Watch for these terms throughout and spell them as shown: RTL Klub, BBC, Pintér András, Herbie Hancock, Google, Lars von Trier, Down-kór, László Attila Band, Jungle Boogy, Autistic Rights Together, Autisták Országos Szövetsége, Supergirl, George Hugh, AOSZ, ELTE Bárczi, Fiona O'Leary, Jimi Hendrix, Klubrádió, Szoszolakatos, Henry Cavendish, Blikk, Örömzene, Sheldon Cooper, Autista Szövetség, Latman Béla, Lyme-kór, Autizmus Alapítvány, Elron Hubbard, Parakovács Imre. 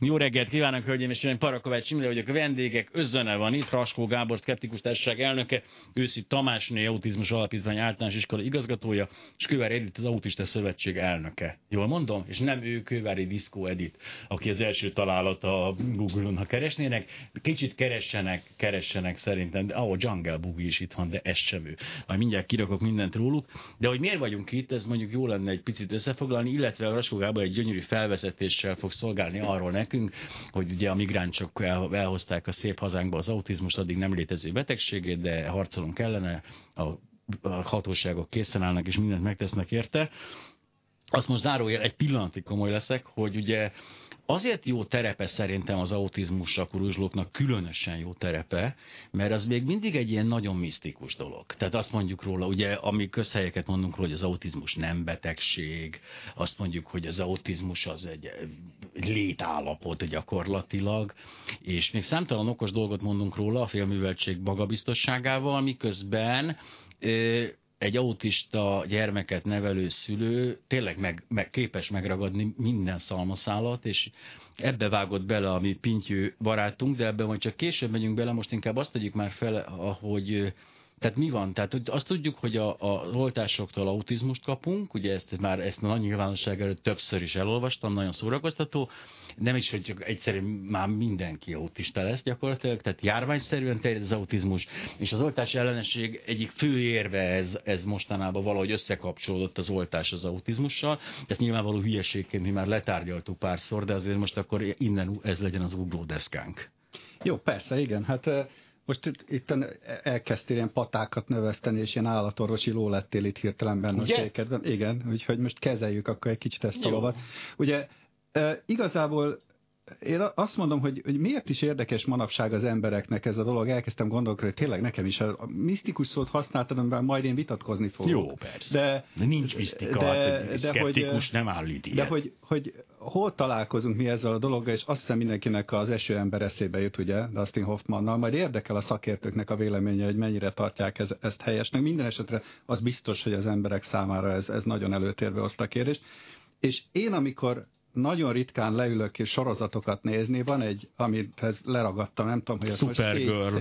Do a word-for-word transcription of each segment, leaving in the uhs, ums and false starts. Jó reggelt kívánok, hölgyeim és uraim, Parakovács Imre vagyok. A vendégek özöne van itt, Raskó Gábor, szkeptikus társaság elnöke, Őszi Tamásné, Autizmus Alapítvány általános iskola igazgatója, és Kővári Edit, az Autista Szövetség elnöke. Jól mondom? És nem ő, Kővári Diszco Edit, aki az első találat a Google-on, ha keresnének. Kicsit keressenek, keressenek szerintem, de ahol Jungle Boogy is itt van, de ez sem ő. Majd mindjárt kirakok mindent róluk. De hogy miért vagyunk itt, ez mondjuk jó lenne egy picit összefoglalni, illetve a Raskó Gábor egy gyönyörű felvezetéssel fog szolgálni arról nekünk, hogy ugye a migránsok elhozták a szép hazánkba az autizmust, addig nem létező betegségét, de harcolunk ellene, a hatóságok készen állnak és mindent megtesznek érte. Azt most zárójel, egy pillanatig komoly leszek, hogy ugye azért jó terepe szerintem az autizmus a kuruzslóknak, különösen jó terepe, mert az még mindig egy ilyen nagyon misztikus dolog. Tehát azt mondjuk róla, ugye, ami közhelyeket mondunk róla, hogy az autizmus nem betegség, azt mondjuk, hogy az autizmus az egy, egy létállapot gyakorlatilag, és még számtalan okos dolgot mondunk róla a félműveltség magabiztosságával, miközben... Ö- egy autista gyermeket nevelő szülő tényleg meg, meg képes megragadni minden szalmaszálat, és ebbe vágott bele a mi Pintyő barátunk, de ebbe majd csak később megyünk bele, most inkább azt tegyük már fel, ahogy, tehát mi van? Tehát azt tudjuk, hogy a, a oltásoktól autizmust kapunk, ugye ezt már ezt a nagy nyilvánosság előtt többször is elolvastam, nagyon szórakoztató, nem is, hogy csak egyszerűen már mindenki autista lesz gyakorlatilag, tehát járványszerűen terjed az autizmus, és az oltás ellenesség egyik fő érve ez, ez mostanában valahogy összekapcsolódott az oltás az autizmussal, ezt nyilvánvaló hülyeségként mi már letárgyaltuk párszor, de azért most akkor innen ez legyen az uglódeszkánk. Jó, persze, igen, hát... Most itt elkezdtél ilyen patákat növeszteni, és ilyen állatorvosi ló lettél itt hirtelen benne a sékedben. Igen, úgyhogy most kezeljük akkor egy kicsit ezt a lovat. Ugye igazából én azt mondom, hogy, hogy miért is érdekes manapság az embereknek ez a dolog. Elkezdtem gondolkodni, hogy tényleg nekem is a misztikus szót használtam, amiben majd én vitatkozni fogok. Jó, persze. De, de nincs misztika, de, szkeptikus de, nem állít ilyet. De hogy, hogy hol találkozunk mi ezzel a dologgal, és azt hiszem mindenkinek az eső ember eszébe jut, ugye, Dustin Hoffmannal. Majd érdekel a szakértőknek a véleménye, hogy mennyire tartják ez, ezt helyesnek. Minden esetre az biztos, hogy az emberek számára ez, ez nagyon előtérbe hozta a kérdést. És én, amikor nagyon ritkán leülök és sorozatokat nézni. Van egy, amit leragadtam, nem tudom, hogy... Supergirl.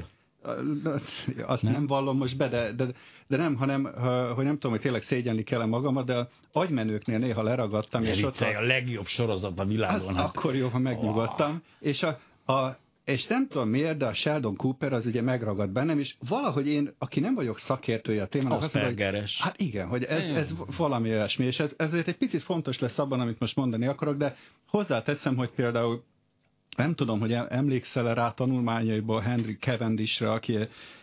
Azt nem? nem vallom most be, de, de, de nem, hanem, hogy nem tudom, hogy tényleg szégyenli kell magamat, de agymenőknél néha leragadtam. És ott a... a legjobb sorozat a világon. Hát. Akkor jó, ha megnyugodtam. Oh. És a... a És nem tudom miért, de a Sheldon Cooper az ugye megragad bennem, és valahogy én, aki nem vagyok szakértője a témának, azt mondom, hogy, hát igen, hogy ez, ez valami olyasmi, és ez, ezért egy picit fontos lesz abban, amit most mondani akarok, de hozzáteszem, hogy például nem tudom, hogy emlékszel rá tanulmányaiból Henry Cavendishre, aki...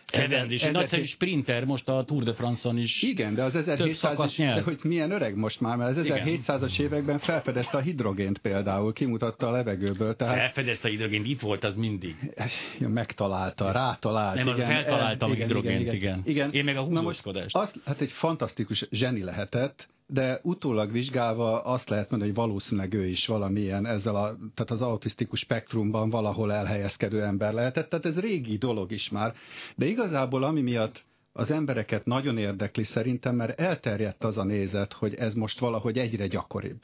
Cavendish, nagyszerű sprinter, most a Tour de France-on is. Igen, de az ezerhétszázas, de hogy milyen öreg most már, mert az ezerhétszázas években felfedezte a hidrogént például, kimutatta a levegőből. Tehát... Felfedezte a hidrogént, itt volt az mindig. Ja, megtalálta, rátalált. Nem, igen, feltalálta el, a hidrogént, igen, igen, igen. igen. Én meg a húzózkodást. Az, hát egy fantasztikus zseni lehetett, de utólag vizsgálva azt lehet mondani, hogy valószínűleg ő is valamilyen ezzel a, tehát az autisztikus spektrumban valahol elhelyezkedő ember lehetett. Tehát ez régi dolog is már. De igazából ami miatt az embereket nagyon érdekli szerintem, mert elterjedt az a nézet, hogy ez most valahogy egyre gyakoribb.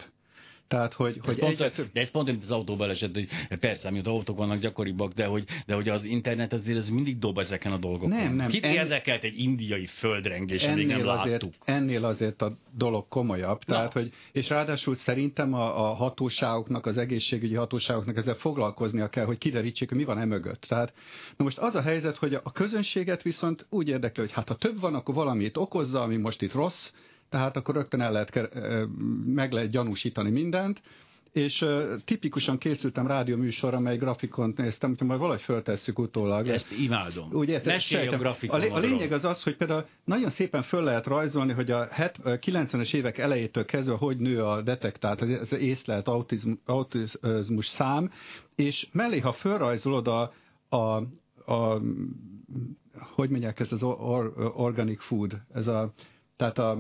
Tehát, hogy, ez hogy pont, egyre... De ez pont, mint az autóbaleset, hogy persze, amit autók vannak gyakoribbak, de hogy, de hogy az internet azért ez mindig dob ezeken a dolgokon. Nem, nem. Kit en... érdekelt egy indiai földrengés, ennél még nem azért, láttuk. Ennél azért a dolog komolyabb. Tehát, hogy, és ráadásul szerintem a, a hatóságoknak, az egészségügyi hatóságoknak ezzel foglalkoznia kell, hogy kiderítsék, hogy mi van e mögött. Tehát, na most az a helyzet, hogy a közönséget viszont úgy érdekel, hogy hát ha több van, akkor valamit okozza, ami most itt rossz, tehát akkor rögtön el lehet, meg lehet gyanúsítani mindent, és tipikusan készültem rádióműsorra, amely grafikont néztem, úgyhogy majd valahogy föltesszük utólag. Ezt imádom. Ugye, mesélj a grafikomadról. A lényeg az az, hogy például nagyon szépen föl lehet rajzolni, hogy a kilencvenes évek elejétől kezdve, hogy nő a detektált, az észlelt autizmus, autizmus szám, és mellé, ha fölrajzolod a, a, a hogy mondják ez az or, organic food, ez a, tehát a...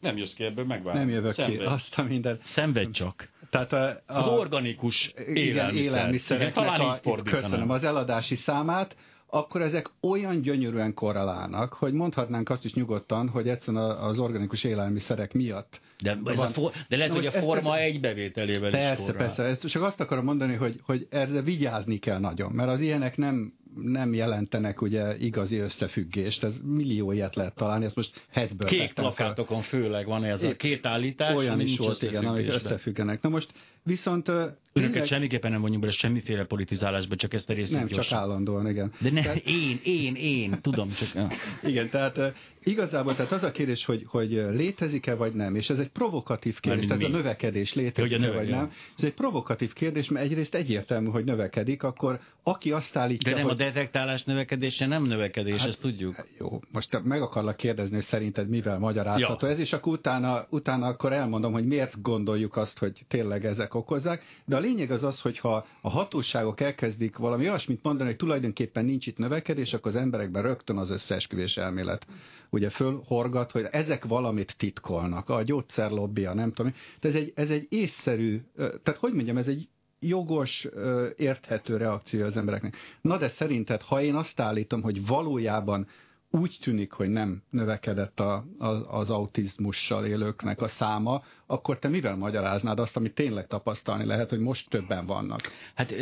Nem jössz ki ebből, megvárjuk. Nem jövök Szenved. ki, azt a mindent. Szenved csak. Tehát a, a, az organikus élelmiszer. Élelmiszereknek, igen, talán a, köszönöm az eladási számát, akkor ezek olyan gyönyörűen korrelálnak, hogy mondhatnánk azt is nyugodtan, hogy egyszerűen az organikus élelmiszerek miatt. De, ez van... a for... de lehet, no, hogy a forma ez... egybevételével persze, is korrelál. Persze, persze. Csak azt akarom mondani, hogy, hogy erre vigyázni kell nagyon, mert az ilyenek nem, nem jelentenek ugye igazi összefüggést. Ez millió ilyet lehet találni, ezt most hecből Kék plakátokon főleg van ez a két állítás, olyan is volt, igen, amik összefüggenek. Na most viszont... Önöket minden... semmiképpen nem vonjuk bele semmiféle politizálásba, csak ezt a részt nem, gyorsan. Csak állandóan, igen. De ne, tehát... én, én, én, tudom csak. Igen, tehát igazából tehát az a kérdés, hogy, hogy létezik-e vagy nem, és ez egy provokatív kérdés, mert tehát mi? A növekedés létezik-e növe, vagy nem. Ez egy provokatív kérdés, mert egyrészt egyértelmű, hogy növekedik, akkor aki azt állítja, de nem, hogy... a detektálás növekedése nem növekedés, hát, ezt tudjuk. Hát jó, most meg akarlak kérdezni, hogy szerinted mivel magyarázható ja. ez, és akkor utána, utána akkor elmondom, hogy miért gondoljuk azt, hogy tényleg ezek okozzák, de a lényeg az az, hogyha a hatóságok elkezdik valami olyasmit mondani, hogy tulajdonképpen nincs itt növekedés, akkor az emberekben rögtön az összeesküvés elmélet ugye fölhorgat, hogy ezek valamit titkolnak, a gyógyszerlobbia, nem tudom. De ez egy, ez egy észszerű, tehát hogy mondjam, ez egy jogos, érthető reakció az embereknek. Na de szerinted, ha én azt állítom, hogy valójában úgy tűnik, hogy nem növekedett a, az, az autizmussal élőknek a száma, akkor te mivel magyaráznád azt, amit tényleg tapasztalni lehet, hogy most többen vannak? Hát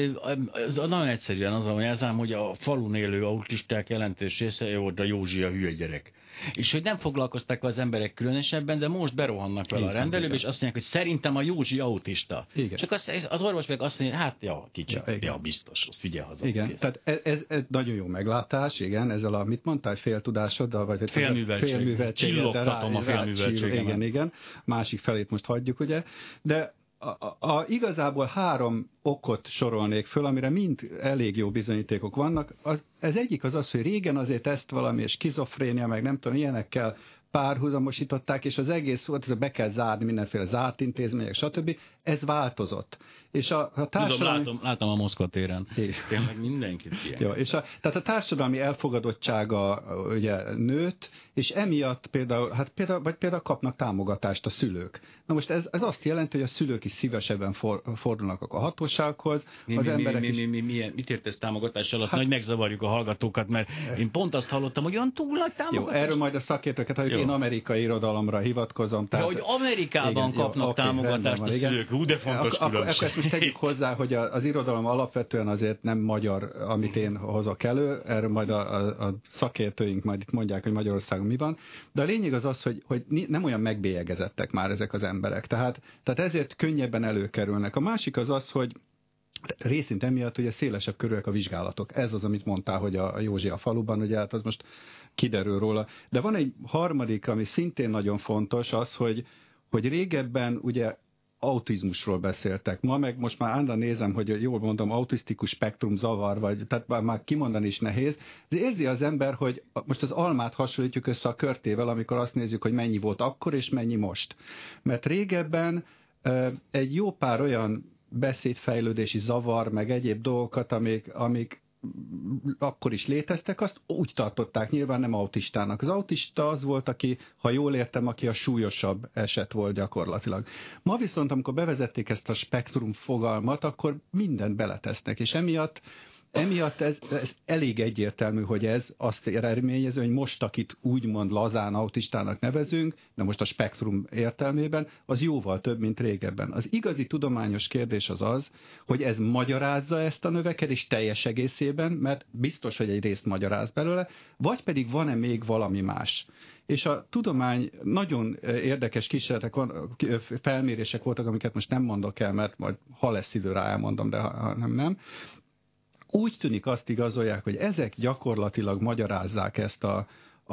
ez nagyon egyszerűen az, hogy elzám, hogy a falun élő autisták jelentős része, jó, de Józsi a hülye gyerek. És hogy nem foglalkoztak az emberek különösebben, de most berohannak vele a rendelőbe, és azt mondják, hogy szerintem a Józsi autista. Igen. Csak az, az orvos meg azt mondja, hát ja, kicsi, ja, ja biztos, azt figyel haza. Igen, tehát ez, ez, ez nagyon jó meglátás, igen, ezzel a, mit mondtál, féltudásoddal, vagy félműveltséggel. Csillogtatom a félműveltségemet. Igen, igen, másik felét most hagyjuk, ugye, de A, a, a, igazából három okot sorolnék föl, amire mind elég jó bizonyítékok vannak. Az, ez egyik az az, hogy régen azért ezt valami skizofrénia, meg nem tudom, ilyenekkel párhuzamosították, és az egész volt, ez be kell zárni mindenféle zárt intézmények, stb. Ez változott. És a, a társadalmi... Tudom, látom, látom a Moszkva téren. Tényleg mindenkit ilyen. Jó, és a, tehát a társadalmi elfogadottsága ugye nőtt, és emiatt például, hát például, vagy például kapnak támogatást a szülők. Na most ez, ez azt jelenti, hogy a szülők is szívesebben for, fordulnak a hatósághoz, mi, az mi, emberek mi, mi, mi, mi, mi, mi, Mit értesz támogatás alatt? Hát, nagy megzavarjuk a hallgatókat, mert én pont azt hallottam, hogy olyan túl nagy támogatás. Jó, erről majd a szakértőket, hogy én amerikai irodalomra hivatkozom. Tehát, de hogy Amerikában igen, kapnak jó, okay, támogatást van, a szülők, hú, de fontos ak- különbség. Akkor ak- ezt most tegyük hozzá, hogy az irodalom alapvetően azért nem magyar, amit én hozok elő, erről majd a, a, a szakértőink majd itt mondják, hogy Magyarországon mi van, de a lényeg az az, hogy, hogy nem olyan megbélyegezettek már ezek az emberek, tehát, tehát ezért könnyebben előkerülnek. A másik az az, hogy részint emiatt, hogy a szélesebb körülök a vizsgálatok. Ez az, amit mondtál, hogy a Józsi a faluban, ugye hát az most kiderül róla. De van egy harmadik, ami szintén nagyon fontos, az, hogy, hogy régebben ugye autizmusról beszéltek. Ma meg most már állandóan nézem, hogy jól mondom, autisztikus spektrum zavar, vagy tehát már kimondani is nehéz. De érzi az ember, hogy most az almát hasonlítjuk össze a körtével, amikor azt nézzük, hogy mennyi volt akkor, és mennyi most. Mert régebben egy jó pár olyan beszédfejlődési zavar, meg egyéb dolgokat, amik, amik akkor is léteztek, azt úgy tartották nyilván nem autistának. Az autista az volt, aki, ha jól értem, aki a súlyosabb eset volt gyakorlatilag. Ma viszont, amikor bevezették ezt a spektrum fogalmat, akkor mindent beletesznek, és emiatt Emiatt ez, ez elég egyértelmű, hogy ez azt eredményező, hogy most, akit úgymond lazán autistának nevezünk, de most a spektrum értelmében, az jóval több, mint régebben. Az igazi tudományos kérdés az az, hogy ez magyarázza ezt a növekedést teljes egészében, mert biztos, hogy egy részt magyaráz belőle, vagy pedig van-e még valami más. És a tudomány nagyon érdekes kísérletek, felmérések voltak, amiket most nem mondok el, mert majd ha lesz idő rá elmondom, de ha nem, nem. Úgy tűnik azt igazolják, hogy ezek gyakorlatilag magyarázzák ezt a,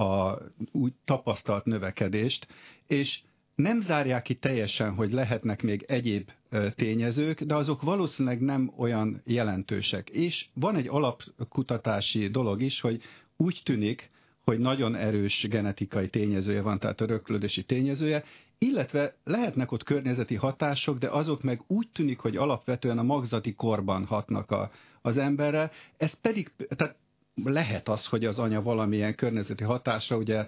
a úgy tapasztalt növekedést, és nem zárják ki teljesen, hogy lehetnek még egyéb tényezők, de azok valószínűleg nem olyan jelentősek. És van egy alapkutatási dolog is, hogy úgy tűnik, hogy nagyon erős genetikai tényezője van, tehát öröklődési tényezője, illetve lehetnek ott környezeti hatások, de azok meg úgy tűnik, hogy alapvetően a magzati korban hatnak a, az emberre. Ez pedig, tehát lehet az, hogy az anya valamilyen környezeti hatásra, ugye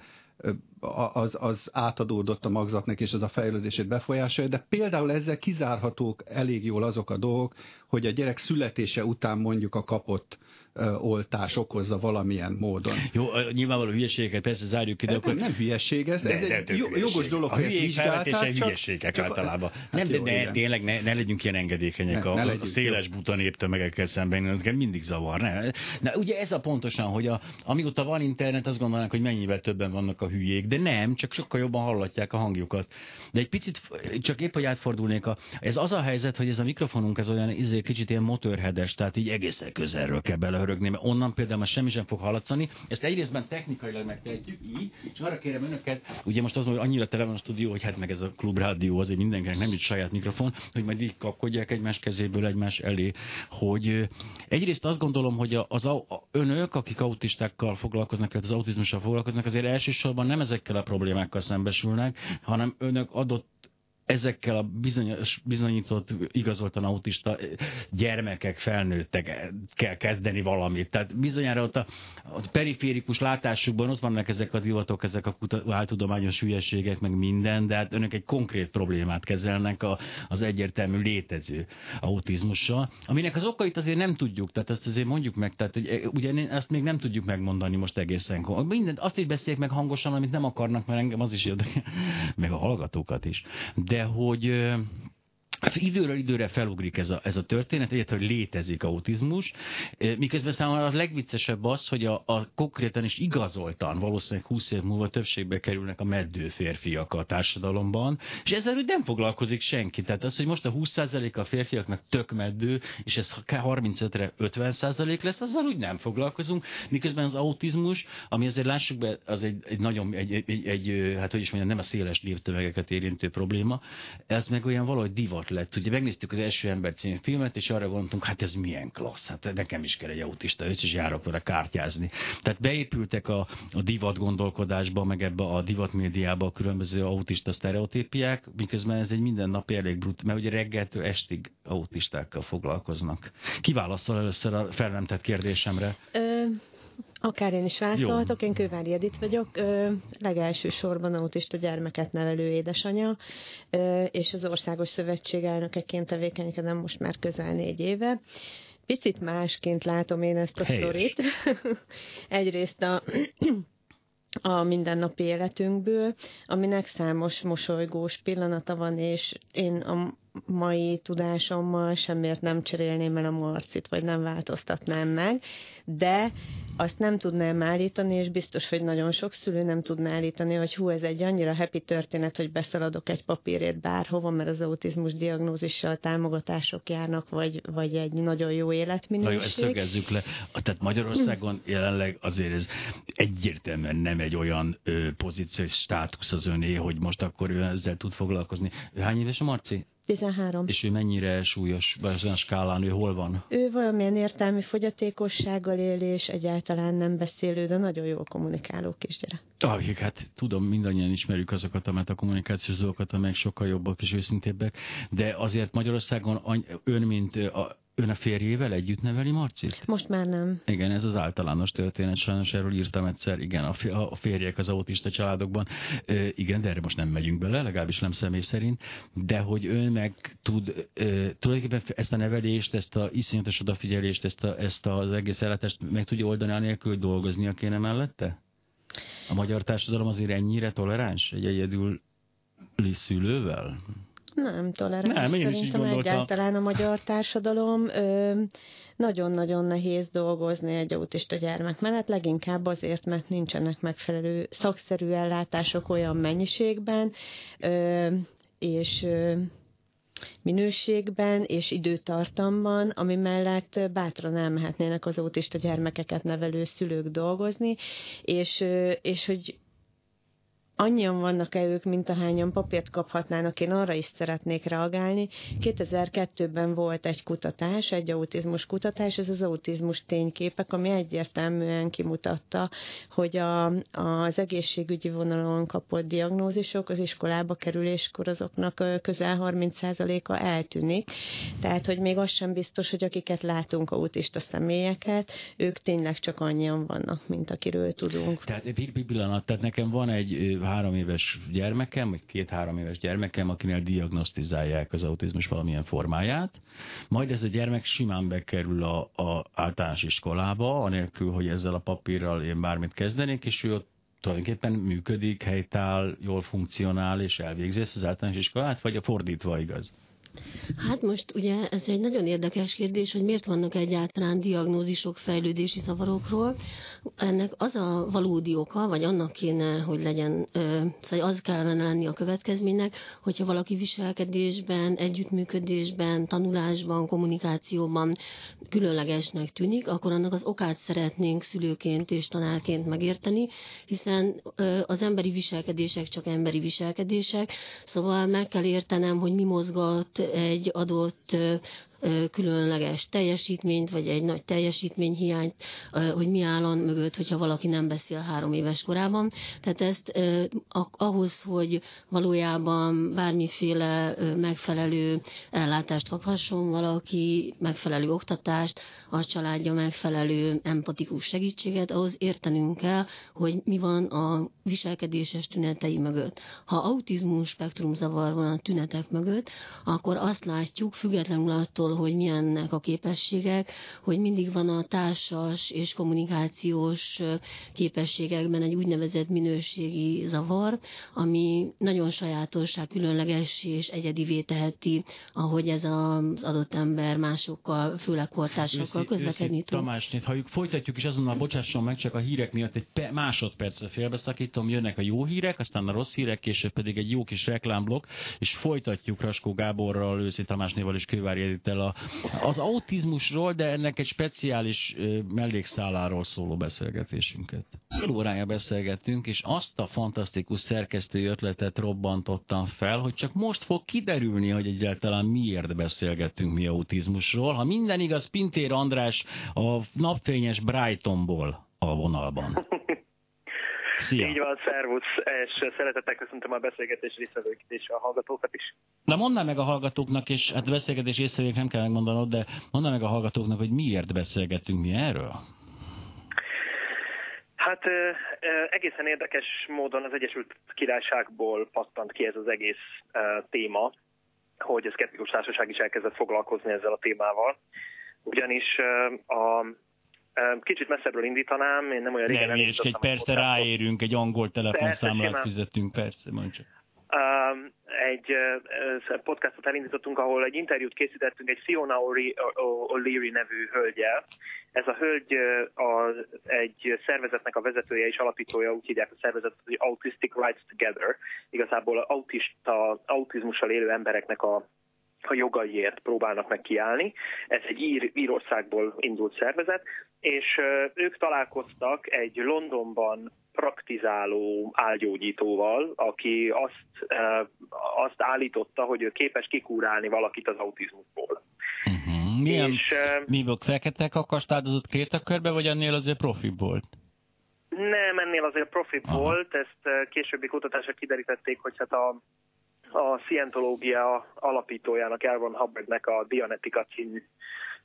az, az átadódott a magzatnak, és az a fejlődését befolyásolja, de például ezzel kizárhatók elég jól azok a dolgok, hogy a gyerek születése után mondjuk a kapott oltás okozza valamilyen módon. Jó, nyilvánvaló hülyeségeket persze zárjuk ki, de akkor... Nem hülyeség, ez, de, ez egy hülyeség. Jogos dolog, hogy ezt vizsgálták. Csak... hülyeségek általában. Hát nem, jó, de tényleg ne, ne legyünk ilyen engedékenyek. Ne, a, ne a széles buta néptömegekkel szemben mindig zavar. Ne? Na, ugye ez a pontosan, hogy a, amióta van internet, azt gondolnánk, hogy mennyivel többen vannak a hülyék, de nem, csak sokkal jobban hallatják a hangjukat. De egy picit, csak épp, hogy átfordulnék, a, ez az a helyzet, hogy ez a mikrofonunk ez olyan izé, kicsit ilyen motörhedes, tehát így egészen közelről kell belehörögni, mert onnan például már semmi sem fog hallatszani. Ezt egyrészben technikailag megtehetjük így, és arra kérem önöket, ugye most azon, hogy annyira tele van a stúdió, hogy hát meg ez a klubrádió, azért mindenkinek nem jut saját mikrofon, hogy majd így kapkodják egymás kezéből egymás elé, hogy egyrészt azt gondolom, hogy az a, a, önök, akik autistákkal foglalkoznak, illetve az autizmussal foglalkoznak, azért elsősorban nem ezekkel a problémákkal szembesülnek, hanem önök adott ezekkel a bizonyos, bizonyított, igazoltan autista gyermekek, felnőttek kell kezdeni valamit. Tehát bizonyára ott a, a periférikus látásukban ott vannak ezek a divatok, ezek a áltudományos hülyeségek, meg minden, de hát önök egy konkrét problémát kezelnek a, az egyértelmű létező autizmussal, aminek az okait azért nem tudjuk, tehát ezt azért mondjuk meg, tehát hogy, ugye ezt még nem tudjuk megmondani most egészen. Mindent, azt is beszéljék meg hangosan, amit nem akarnak, mert engem az is érdekel, meg a hallgatókat is. De De hogy időről időre felugrik ez a, ez a történet, egyet, hogy létezik autizmus, miközben számomra a legviccesebb az, hogy a, a konkrétan és igazoltan valószínűleg húsz év múlva többségbe kerülnek a meddő férfiak a társadalomban, és ezzel úgy nem foglalkozik senki. Tehát az, hogy most a húsz százalék a férfiaknak tök meddő, és ez harmincötre ötven százalék lesz, azzal úgy nem foglalkozunk, miközben az autizmus, ami azért lássuk be, az egy, egy nagyon, egy, egy, egy, hát hogy is mondjam, nem a széles néptömegeket érintő probléma, ez meg olyan valahogy divat lett. Ugye megnéztük az Első ember című filmet, és arra gondoltunk, hát ez milyen klassz, hát nekem is kell egy autista, őt is járok vele kártyázni. Tehát beépültek a, a divat gondolkodásba, meg ebbe a divat médiába a különböző autista sztereotípiák, miközben ez egy mindennapi elég brut, mert ugye reggeltől estig autistákkal foglalkoznak. Ki válaszol először a fel nem tett kérdésemre? Ö, akár én is válaszolhatok, én Kővári Edit vagyok, ö, legelső sorban autista gyermeket nevelő édesanyja, ö, és az Országos Szövetség elnökeként tevékenykedem most már közel négy éve. Picit másként látom én ezt a Helyes. sztorit. Egyrészt a... a mindennapi életünkből, aminek számos mosolygós pillanata van, és én a mai tudásommal semmiért nem cserélném el a marcit, vagy nem változtatnám meg, de azt nem tudnám állítani, és biztos, hogy nagyon sok szülő nem tudná állítani, hogy hú, ez egy annyira happy történet, hogy beszaladok egy papírért bárhova, mert az autizmus diagnózissal támogatások járnak, vagy, vagy egy nagyon jó életminőség. Na jó, ezt szögezzük le. Tehát Magyarországon jelenleg azért ez egyértelműen nem egy olyan pozíciós státusz az öné, hogy most akkor ő ezzel tud foglalkozni. Hány éves a Marci? tizenhárom. És ő mennyire súlyos, vagy olyan skálán, ő hol van? Ő valamilyen értelmi fogyatékossággal él, és egyáltalán nem beszélő, de nagyon jól kommunikáló kisgyerek. Ah, hát tudom, mindannyian ismerjük azokat, amelyet a kommunikációs dolgokat, amelyek sokkal jobbak és őszintébbek, de azért Magyarországon ön, mint a... Ön a férjével együtt neveli Marcit? Most már nem. Igen, ez az általános történet, sajnos erről írtam egyszer, igen, a férjek az autista családokban, e, igen, de erre most nem megyünk bele, legalábbis nem személy szerint, de hogy ön meg tud, e, tulajdonképpen ezt a nevelést, ezt a iszonyatos odafigyelést, ezt, a, ezt az egész ellátást meg tudja oldani, anélkül, hogy dolgoznia kéne mellette? A magyar társadalom azért ennyire toleráns egy egyedüli szülővel? Nem toleráns, szerintem egyáltalán a magyar társadalom. Ö, nagyon-nagyon nehéz dolgozni egy autista gyermek mellett, leginkább azért, mert nincsenek megfelelő szakszerű ellátások olyan mennyiségben, ö, és... Ö, minőségben és időtartamban, ami mellett bátran elmehetnének az autista gyermekeket nevelő szülők dolgozni, és, és hogy annyian vannak-e ők, mint ahányan papírt kaphatnának, én arra is szeretnék reagálni. kétezer-kettőben volt egy kutatás, egy autizmus kutatás, ez az autizmus tényképek, ami egyértelműen kimutatta, hogy a, az egészségügyi vonalon kapott diagnózisok az iskolába kerüléskor azoknak közel harminc százaléka eltűnik. Tehát, hogy még az sem biztos, hogy akiket látunk autista személyeket, ők tényleg csak annyian vannak, mint akiről tudunk. Tehát egy pillanat, tehát nekem van egy három éves gyermekem, vagy két-három éves gyermekem, akinél diagnosztizálják az autizmus valamilyen formáját. Majd ez a gyermek simán bekerül a, a általános iskolába, anélkül, hogy ezzel a papírral én bármit kezdenék, és ő ott tulajdonképpen működik, helytáll, jól funkcionál, és elvégzi ezt az általános iskolát, vagy a fordítva igaz? Hát most ugye ez egy nagyon érdekes kérdés, hogy miért vannak egyáltalán diagnózisok fejlődési zavarokról. Ennek az a valódi oka, vagy annak kéne, hogy legyen, szóval az kellene lenni a következménynek, hogyha valaki viselkedésben, együttműködésben, tanulásban, kommunikációban különlegesnek tűnik, akkor annak az okát szeretnénk szülőként és tanárként megérteni, hiszen az emberi viselkedések csak emberi viselkedések, szóval meg kell értenem, hogy mi mozgat egy adott különleges teljesítményt, vagy egy nagy teljesítményhiányt, hogy mi áll mögött, hogyha valaki nem beszél három éves korában. Tehát ezt ahhoz, hogy valójában bármiféle megfelelő ellátást kaphasson valaki, megfelelő oktatást, a családja megfelelő empatikus segítséget, ahhoz értenünk kell, hogy mi van a viselkedéses tünetei mögött. Ha autizmus spektrumzavar van a tünetek mögött, akkor azt látjuk, függetlenül attól, hogy milyennek a képességek, hogy mindig van a társas és kommunikációs képességekben egy úgynevezett minőségi zavar, ami nagyon sajátosság, különleges és egyedivé teheti, ahogy ez az adott ember másokkal, főleg kortársakkal közlekedni tud. Tamásnét, ha folytatjuk, és azonnal bocsásson meg, csak a hírek miatt egy pe- másodpercre félbeszakítom, jönnek a jó hírek, aztán a rossz hírek, később pedig egy jó kis reklámblokk, és folytatjuk Raskó Gáborral, Őszi Tamásnéval és Kővári Edittel a, az autizmusról, de ennek egy speciális mellékszáláról szóló beszélgetésünket. Fél órája beszélgettünk, és azt a fantasztikus szerkesztői ötletet robbantottam fel, hogy csak most fog kiderülni, hogy egyáltalán miért beszélgettünk mi autizmusról. Ha minden igaz, Pintér András a napfényes Brightonból a vonalban. Szia. Így van, szervusz, és szeretettel köszöntöm a beszélgetés részvevőket és a hallgatókat is. De mondd meg a hallgatóknak, és hát a beszélgetés részvevők nem kell megmondanod, de mondd meg a hallgatóknak, hogy miért beszélgettünk mi erről? Hát egészen érdekes módon az Egyesült Királyságból pattant ki ez az egész téma, hogy a Szkeptikus Társaság is elkezdett foglalkozni ezzel a témával, ugyanis a... Kicsit messzebbről indítanám, én nem olyan régen nem indítottam. Egy persze ráérünk, egy angol telefonszámlát fizettünk, persze, mondjuk. Egy podcastot elindítottunk, ahol egy interjút készítettünk egy Fiona O'Leary nevű hölgyel. Ez a hölgy a, egy szervezetnek a vezetője és alapítója, úgy hívják a szervezetet, hogy Autistic Rights Together. Igazából autista, autizmussal élő embereknek a a jogaiért próbálnak meg kiállni. Ez egy ír, Írországból indult szervezet, és ők találkoztak egy Londonban praktizáló álgyógyítóval, aki azt, azt állította, hogy ő képes kikúrálni valakit az autizmusból. Uh-huh. Milyen, és, mi volt, fekete kakast áldozott krétakörbe, vagy ennél azért profi volt? Nem, ennél azért profi Aha. volt, ezt későbbi kutatások kiderítették, hogy hát a a szientológia alapítójának, Elron Hubbardnek a Dianetika című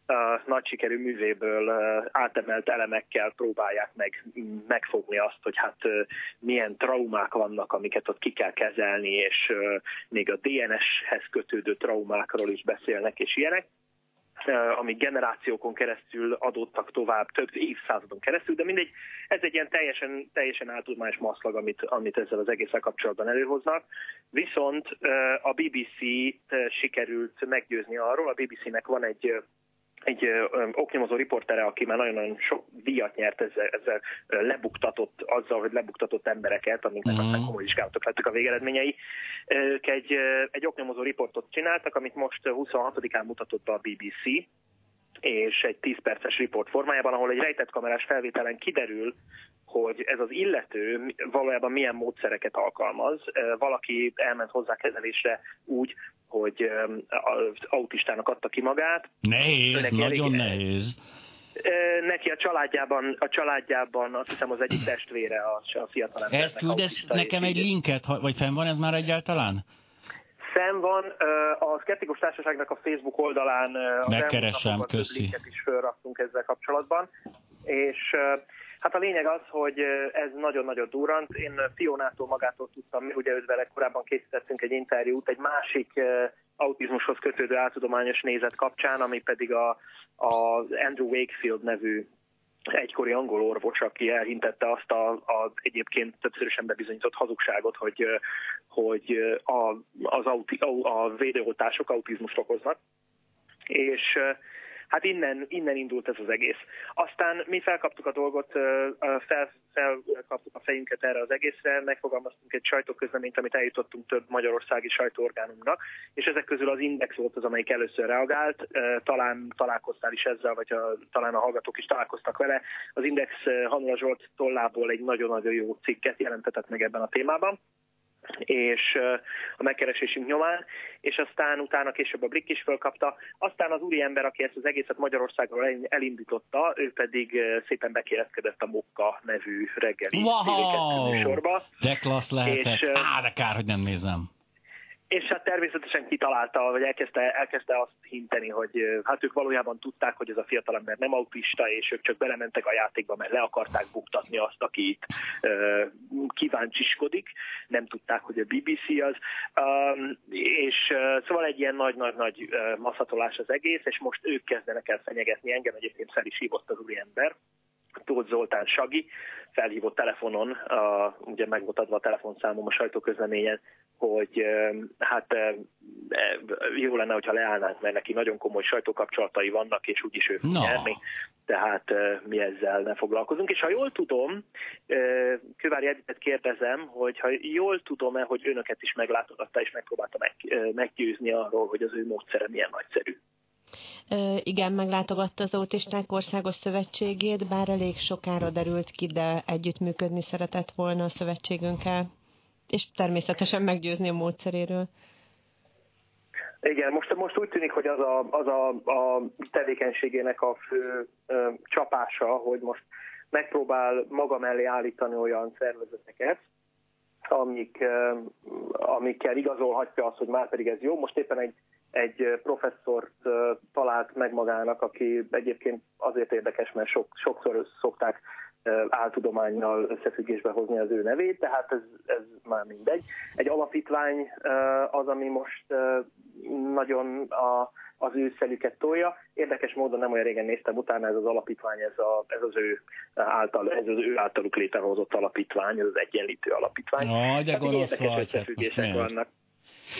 uh, nagy sikerű művéből uh, átemelt elemekkel próbálják meg megfogni azt, hogy hát uh, milyen traumák vannak, amiket ott ki kell kezelni, és uh, még a dé en eshez kötődő traumákról is beszélnek, és ilyenek, uh, amik generációkon keresztül adottak tovább, több évszázadon keresztül, de mindegy, ez egy ilyen teljesen, teljesen áltudományos maszlag, amit, amit ezzel az egészen kapcsolatban előhoznak. Viszont a bé bé cét sikerült meggyőzni arról, a bé bé cének van egy, egy oknyomozó riportere, aki már nagyon-nagyon sok díjat nyert ezzel, ezzel lebuktatott, azzal, hogy lebuktatott embereket, amiknek mm-hmm. aztán komoly vizsgálatok lettek a végeredményei. Ők egy, egy oknyomozó riportot csináltak, amit most huszonhatodikán mutatott be a bé bé cé, és egy tíz perces riport formájában, ahol egy rejtett kamerás felvételen kiderül, hogy ez az illető valójában milyen módszereket alkalmaz. Valaki elment hozzá kezelésre úgy, hogy autistának adta ki magát. Nehéz, nagyon elég... nehéz. Neki a családjában, a családjában azt hiszem az egyik testvére a, a fiatal embernek. Ezt küldesz nekem egy linket, vagy fenn van ez már egyáltalán? Fenn van, a Szkeptikus Társaságnak a Facebook oldalán megkeresem, köszi. Linket is felraktunk ezzel kapcsolatban, és Hát a lényeg az, hogy ez nagyon-nagyon durrant. Én Fionától magától tudtam, mi ugye őt vele korábban készítettünk egy interjút, egy másik autizmushoz kötődő áltudományos nézet kapcsán, ami pedig a, a Andrew Wakefield nevű egykori angol orvos, aki elhintette azt a, a egyébként többszörösen bebizonyított hazugságot, hogy, hogy a, az auti, a, a védőoltások autizmust okoznak. És hát innen, innen indult ez az egész. Aztán mi felkaptuk a dolgot, fel, felkaptuk a fejünket erre az egészre, megfogalmaztunk egy sajtóközleményt, amit eljutottunk több magyarországi sajtóorgánumnak, és ezek közül az Index volt az, amelyik először reagált, talán találkoztál is ezzel, vagy a, talán a hallgatók is találkoztak vele. Az Index Hanula Zsolt tollából egy nagyon-nagyon jó cikket jelentetett meg ebben a témában, és a megkeresésünk nyomán, és aztán utána később a Blikk is fölkapta. Aztán az úriember, aki ezt az egészet Magyarországról elindította, ő pedig szépen bekéretkedett a Mokka nevű reggeli wow! sorba. De klassz lehetett. És, Á, de kár, hogy nem nézem. És hát természetesen kitalálta, vagy elkezdte, elkezdte azt hinteni, hogy hát ők valójában tudták, hogy ez a fiatalember nem autista, és ők csak belementek a játékba, mert le akarták buktatni azt, aki itt uh, kíváncsiskodik. Nem tudták, hogy a bé bé cé az. Um, és uh, szóval egy ilyen nagy-nagy-nagy uh, masszatolás az egész, és most ők kezdenek el fenyegetni. Engem egyébként fel is hívott az úriember, Tóth Zoltán Sagi, felhívott telefonon, uh, ugye meg volt adva a telefonszámom a sajtóközleményen, hogy hát jó lenne, hogyha leállnánk, mert neki nagyon komoly sajtókapcsolatai vannak, és úgyis ő fog nyerni, tehát mi ezzel ne foglalkozunk. És ha jól tudom, Kővári Editet kérdezem, hogy ha jól tudom-e, hogy önöket is meglátogatta, és megpróbálta meggyőzni arról, hogy az ő módszere milyen nagyszerű. Igen, meglátogatta az Autisták Országos Szövetségét, bár elég sokára derült ki, de együttműködni szeretett volna a szövetségünkkel. És természetesen meggyőzni a módszeréről. Igen, most, most úgy tűnik, hogy az a, az a, a tevékenységének a fő ö, csapása, hogy most megpróbál maga mellé állítani olyan szervezeteket, amik, ö, amikkel igazolhatja azt, hogy már pedig ez jó. Most éppen egy, egy professzort ö, talált meg magának, aki egyébként azért érdekes, mert sok, sokszor szokták áltudománnyal összefüggésbe hozni az ő nevét, tehát ez, ez már mindegy. Egy alapítvány az, ami most nagyon a, az ő szelüket tolja. Érdekes módon nem olyan régen néztem utána, ez az alapítvány, ez, a, ez, az, ő által, ez az ő általuk létrehozott alapítvány, ez az egyenlítő alapítvány. Na, de gonosz vagy, összefüggések vannak.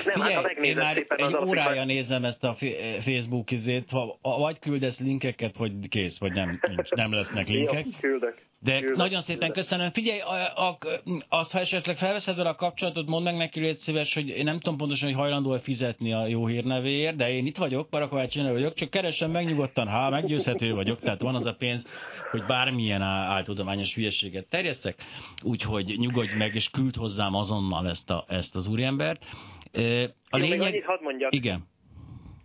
Nem, figyelj, hát, én már egy alapítvány... órája nézem ezt a Facebook izét, ha vagy küldesz linkeket, vagy kész, vagy nem, nincs, nem lesznek linkek. Jó, küldök. De küldök, nagyon szépen küldök. Köszönöm. Figyelj, a, a, azt, ha esetleg felveszed vele a kapcsolatot, mondd meg neki, légy szíves, hogy én nem tudom pontosan, hogy hajlandó-e fizetni a jó hírnevéért, de én itt vagyok, Parakovács Jenő vagyok, csak keresem meg nyugodtan, ha meggyőzhető vagyok, tehát van az a pénz, hogy bármilyen áltudományos hülyeséget terjesszek, úgyhogy nyugodj meg, és küld hozzám azonnal ezt, a, ezt az úriembert. A lényeg... Jó, még annyit hadd mondjak. Igen.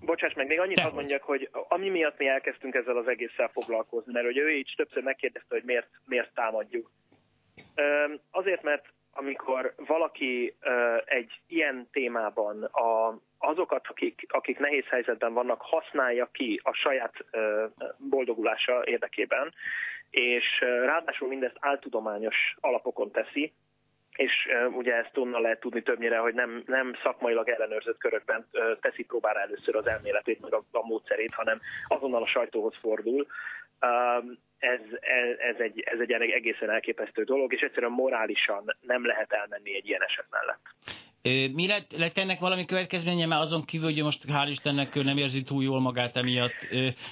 Bocsáss meg, még annyit Te... hadd mondjak, hogy ami miatt mi elkezdtünk ezzel az egésszel foglalkozni, mert ugye ő így többször megkérdezte, hogy miért, miért támadjuk. Azért, mert amikor valaki egy ilyen témában a, azokat, akik, akik nehéz helyzetben vannak, használja ki a saját boldogulása érdekében, és ráadásul mindezt áltudományos alapokon teszi, és ugye ezt onnan lehet tudni többnyire, hogy nem, nem szakmailag ellenőrzött körökben teszi próbára először az elméletét, meg a, a módszerét, hanem azonnal a sajtóhoz fordul. Ez, ez, egy, ez egy egészen elképesztő dolog, és egyszerűen morálisan nem lehet elmenni egy ilyen eset mellett. Mi lett, lett ennek valami következménye, mert azon kívül, hogy most hál' Istennek nem érzi túl jól magát emiatt,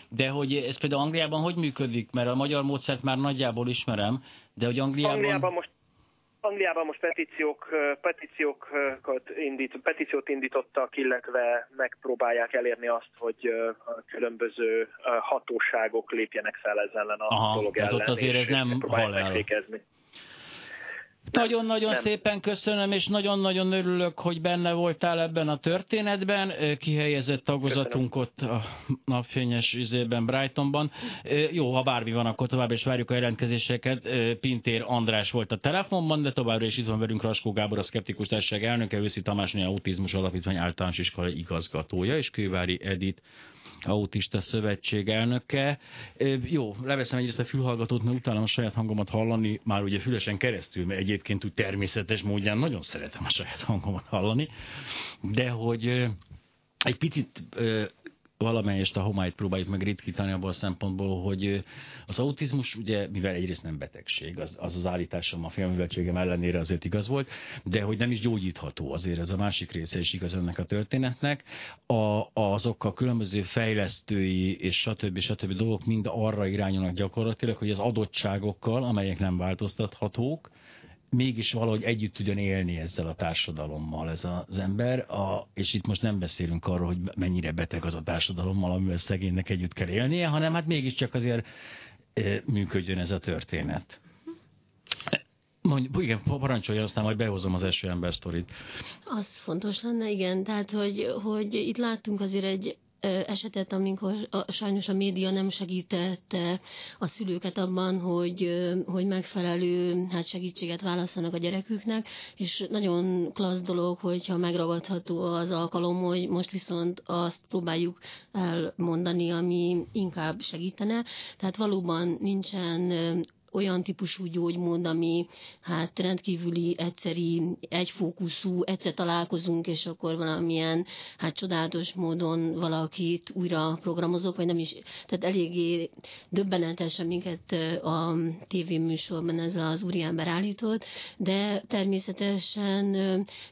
de hogy ez például Angliában hogy működik? Mert a magyar módszert már nagyjából ismerem, de hogy Angliában... Angliában most Angliában most petíciók, petíciókat indít, petíciót indítottak, illetve megpróbálják elérni azt, hogy különböző hatóságok lépjenek fel ez ellen a Aha, dolog ellen. Ott azért ez nem halál. Nagyon-nagyon szépen köszönöm, és nagyon-nagyon örülök, hogy benne voltál ebben a történetben. Kihelyezett tagozatunk ott a napfényes izében, Brightonban. Jó, ha bármi van, akkor tovább is várjuk a jelentkezéseket. Pintér András volt a telefonban, de továbbra is itt van velünk Raskó Gábor, a Szkeptikus Társaság elnöke, Őszi Tamásné, Autizmus Alapítvány általános iskolai igazgatója, és Kővári Edit, Autista Szövetség elnöke. Jó, leveszem egyrészt a fülhallgatót, mert utálom a saját hangomat hallani, már ugye fülesen keresztül, mert egyébként úgy természetes módján nagyon szeretem a saját hangomat hallani, de hogy egy picit valamelyest a homályt próbáljuk meg ritkítani abban a szempontból, hogy az autizmus ugye, mivel egyrészt nem betegség, az az, az állításom a félműveltségem ellenére azért igaz volt, de hogy nem is gyógyítható, azért ez a másik része is igaz ennek a történetnek. A, azok a különböző fejlesztői és stb. Stb. Dolgok mind arra irányulnak gyakorlatilag, hogy az adottságokkal, amelyek nem változtathatók, mégis valahogy együtt tudjon élni ezzel a társadalommal ez az ember, a, és itt most nem beszélünk arról, hogy mennyire beteg az a társadalommal, amivel szegénynek együtt kell élnie, hanem hát mégiscsak azért e, működjön ez a történet. Mondj, igen, parancsolja, aztán majd behozom az első ember sztorit. Az fontos lenne, igen, tehát, hogy, hogy itt láttunk azért egy esetet, amikor a, sajnos a média nem segítette a szülőket abban, hogy, hogy megfelelő hát segítséget válasszanak a gyereküknek, és nagyon klassz dolog, hogyha megragadható az alkalom, hogy most viszont azt próbáljuk elmondani, ami inkább segítene. Tehát valóban nincsen olyan típusú gyógymód, ami hát rendkívüli, egyszeri, egyfókuszú, egyszer találkozunk, és akkor valamilyen hát csodálatos módon valakit újra programozok, vagy nem is, tehát eléggé döbbenetes, amiket a tévéműsorban ez az úriember állított, de természetesen,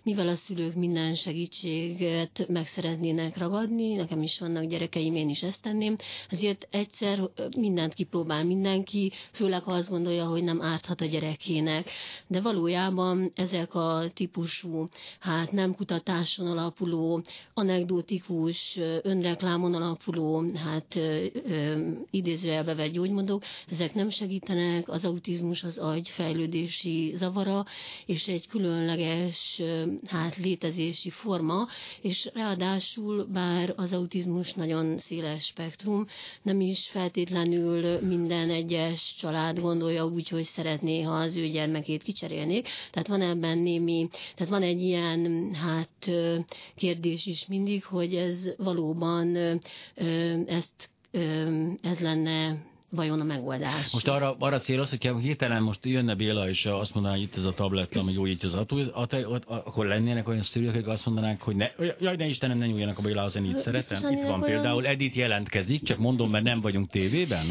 mivel a szülők minden segítséget meg szeretnének ragadni, nekem is vannak gyerekeim, én is ezt tenném, ezért egyszer mindent kipróbál mindenki, főleg ha az gondolja, hogy nem árthat a gyerekének. De valójában ezek a típusú, hát nem kutatáson alapuló, anekdotikus, önreklámon alapuló, hát ö, ö, idézőjelbe vett gyógymódok, ezek nem segítenek, az autizmus az agy fejlődési zavara, és egy különleges, hát létezési forma, és ráadásul bár az autizmus nagyon széles spektrum, nem is feltétlenül minden egyes család gondolja úgy, hogy szeretné, ha az ő gyermekét kicserélnék. Tehát van ebben némi, tehát van egy ilyen hát kérdés is mindig, hogy ez valóban ezt, ez lenne vajon a megoldás. Most arra, arra céloz, hogyha hirtelen most jönne Béla, és azt mondaná, hogy itt ez a tabletta, ami gyógyítja az autót, akkor lennének olyan szülők, akik azt mondanák, hogy ne, jaj, ne Istenem, ne nyúljanak a Bélához, én így szeretem. Itt van olyan... például, Edith jelentkezik, csak mondom, mert nem vagyunk tévében.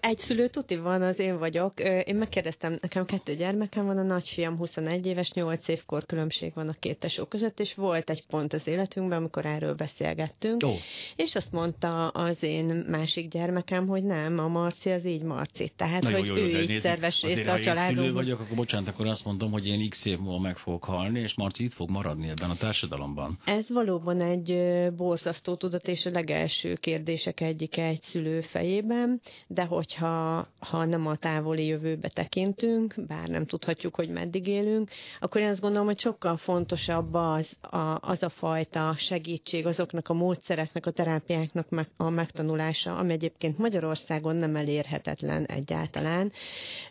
Egy szülő tuti van, az én vagyok. Én megkérdeztem, nekem kettő gyermekem van, a nagyfiam huszonegy éves, nyolc évkor különbség van a két tesó között, és volt egy pont az életünkben, amikor erről beszélgettünk, oh. és azt mondta az én másik gyermekem, hogy nem, a Marci az így Marci. Tehát, jó, hogy jó, jó, ő így nézzük. Szerves részt a családban. Ha én szülő vagyok, akkor bocsánat, akkor azt mondom, hogy én x év múlva meg fogok halni, és Marci itt fog maradni ebben a társadalomban. Ez valóban egy borzasztó tudat, és a legelső kérdések egyike egy szülő fejében, de hogyha ha nem a távoli jövőbe tekintünk, bár nem tudhatjuk, hogy meddig élünk, akkor én azt gondolom, hogy sokkal fontosabb az a, az a fajta segítség, azoknak a módszereknek, a terápiáknak meg, a megtanulása, ami egyébként Magyarországon nem elérhetetlen egyáltalán.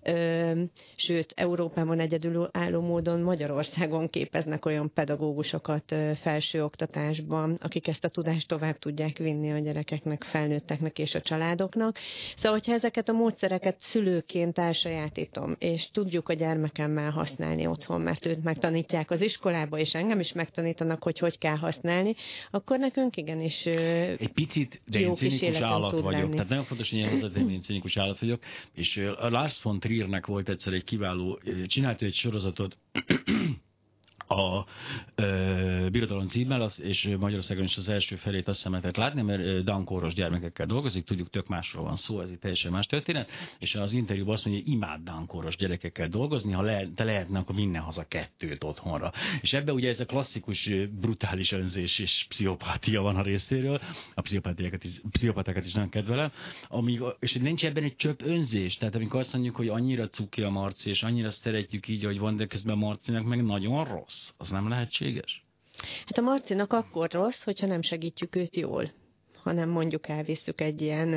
Ö, sőt, Európában egyedülálló módon Magyarországon képeznek olyan pedagógusokat felsőoktatásban, akik ezt a tudást tovább tudják vinni a gyerekeknek, felnőtteknek és a családoknak. Szóval, hogyha ezeket a módszereket szülőként elsajátítom, és tudjuk a gyermekemmel használni otthon, mert őt megtanítják az iskolába, és engem is megtanítanak, hogy hogy kell használni, akkor nekünk igenis egy picit, de jó kis életem tud lenni. Tehát nagyon fontos, hogy én hozzátenem, én cinikus állat vagyok, és a Lars von Triernek volt egyszer egy kiváló, csinált egy sorozatot, a e, Birodalom címmel, az, és Magyarországon is az első felét azt hiszem lehetett látni, mert Down-kóros gyermekekkel dolgozik, tudjuk, tök másról van szó, ez itt teljesen más történet, és az interjúban azt mondja, hogy imád Down-kóros gyerekekkel dolgozni, ha le, te lehetne, akkor vinne haza kettőt otthonra. És ebben ugye ez a klasszikus brutális önzés és pszichopátia van a részéről, a pszichopátiákat is, pszichopatákat is nem kedvelem, amíg, és nincs ebben egy csöpp önzés, tehát amikor azt mondjuk, hogy annyira cuki a Marci, és annyira szeretjük így, hogy van, de közben Marcinak meg nagyon rossz. Az nem lehetséges? Hát a Marcinak akkor rossz, hogyha nem segítjük őt jól, hanem mondjuk elvisztük egy ilyen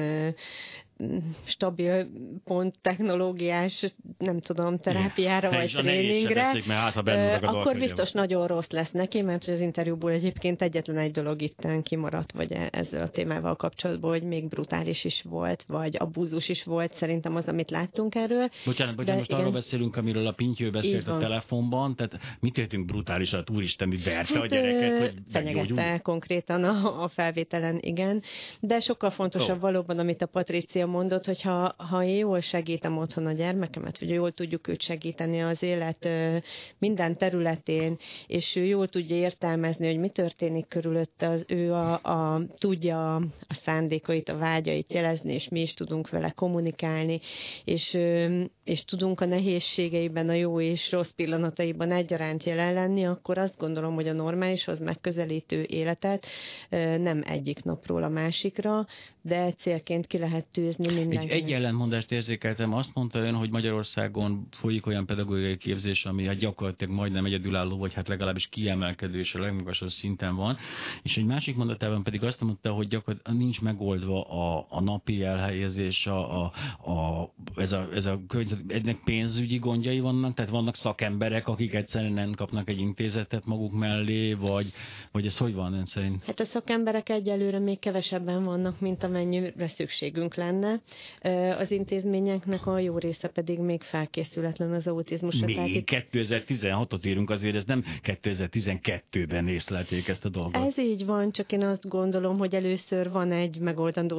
stabil pont technológiás, nem tudom, terápiára ja, vagy tréningre, teszik, hát, akkor biztos nagyon rossz lesz neki, mert az interjúból egyébként egyetlen egy dolog itten kimaradt, vagy ezzel a témával kapcsolatban, hogy még brutális is volt, vagy abúzus is volt, szerintem az, amit láttunk erről. Bocsánat, bocsánat, most igen. Arról beszélünk, amiről a Pintyő beszélt a telefonban, tehát mit értünk brutálisat, úristen, mit verte hát, a gyereket, hogy fenyegette konkrétan a, a felvételen, igen, de sokkal fontosabb oh. valóban, amit a Patricia mondott, hogy ha, ha én jól segítem otthon a gyermekemet, hogy jól tudjuk őt segíteni az élet minden területén, és ő jól tudja értelmezni, hogy mi történik körülötte, az ő a, a, tudja a szándékait, a vágyait jelezni, és mi is tudunk vele kommunikálni, és, és tudunk a nehézségeiben, a jó és rossz pillanataiban egyaránt jelen lenni, akkor azt gondolom, hogy a normálishoz megközelítő életet nem egyik napról a másikra, de célként ki lehet tűzni mindenkinek. Egy ellentmondást érzékeltem, azt mondta ön, hogy Magyarországon folyik olyan pedagógiai képzés, ami hát gyakorlatilag majdnem egyedülálló, vagy hát legalábbis kiemelkedő, és a legmagasabb szinten van, és egy másik mondatában pedig azt mondta, hogy gyakorlatilag nincs megoldva a, a napi elhelyezés, a, a, a, ez a, ez a környezet, ennek pénzügyi gondjai vannak, tehát vannak szakemberek, akik egyszerűen nem kapnak egy intézetet maguk mellé, vagy, vagy ez hogy van ön szerint? Hát a szakemberek egyelőre még kevesebben vannak, mint amennyire szükségünk lenne. Az intézményeknek a jó része pedig még felkészületlen az autizmusra. Még itt... kétezer-tizenhatot érünk, azért ez nem kétezer-tizenkettőben észlelték ezt a dolgot. Ez így van, csak én azt gondolom, hogy először van egy megoldandó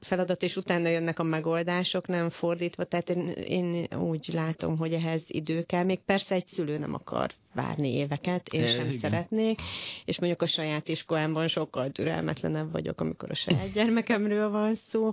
feladat, és utána jönnek a megoldások, nem fordítva. Tehát én, én úgy látom, hogy ehhez idő kell. Még persze egy szülő nem akar várni éveket, én sem igen. szeretnék, és mondjuk a saját iskolámban sokkal türelmetlenebb vagyok, amikor a saját gyermekemről van szó.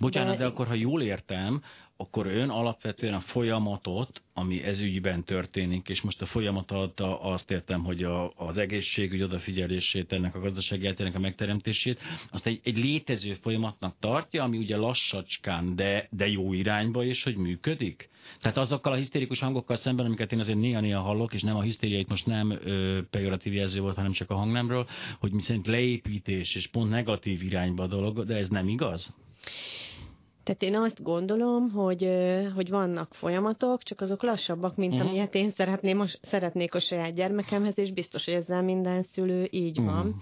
Bocsánat, de, de akkor, ha jól értem, akkor ön alapvetően a folyamatot, ami ezügyben történik, és most a folyamat alatt azt értem, hogy a, az egészségügy odafigyelését, ennek a gazdasági eltének a megteremtését, azt egy, egy létező folyamatnak tartja, ami ugye lassacskán, de, de jó irányba is, hogy működik. Tehát azokkal a hisztérikus hangokkal szemben, amiket én azért néha-néha hallok, és nem a hisztériait most nem ö, pejoratív jelző volt, hanem csak a hangnemről, hogy mi szerint leépítés és pont negatív irányba a dolog, de ez nem igaz? Tehát én azt gondolom, hogy, hogy vannak folyamatok, csak azok lassabbak, mint uh-huh. amilyet én szeretném, szeretnék a saját gyermekemhez, és biztos, hogy ezzel minden szülő így uh-huh. van.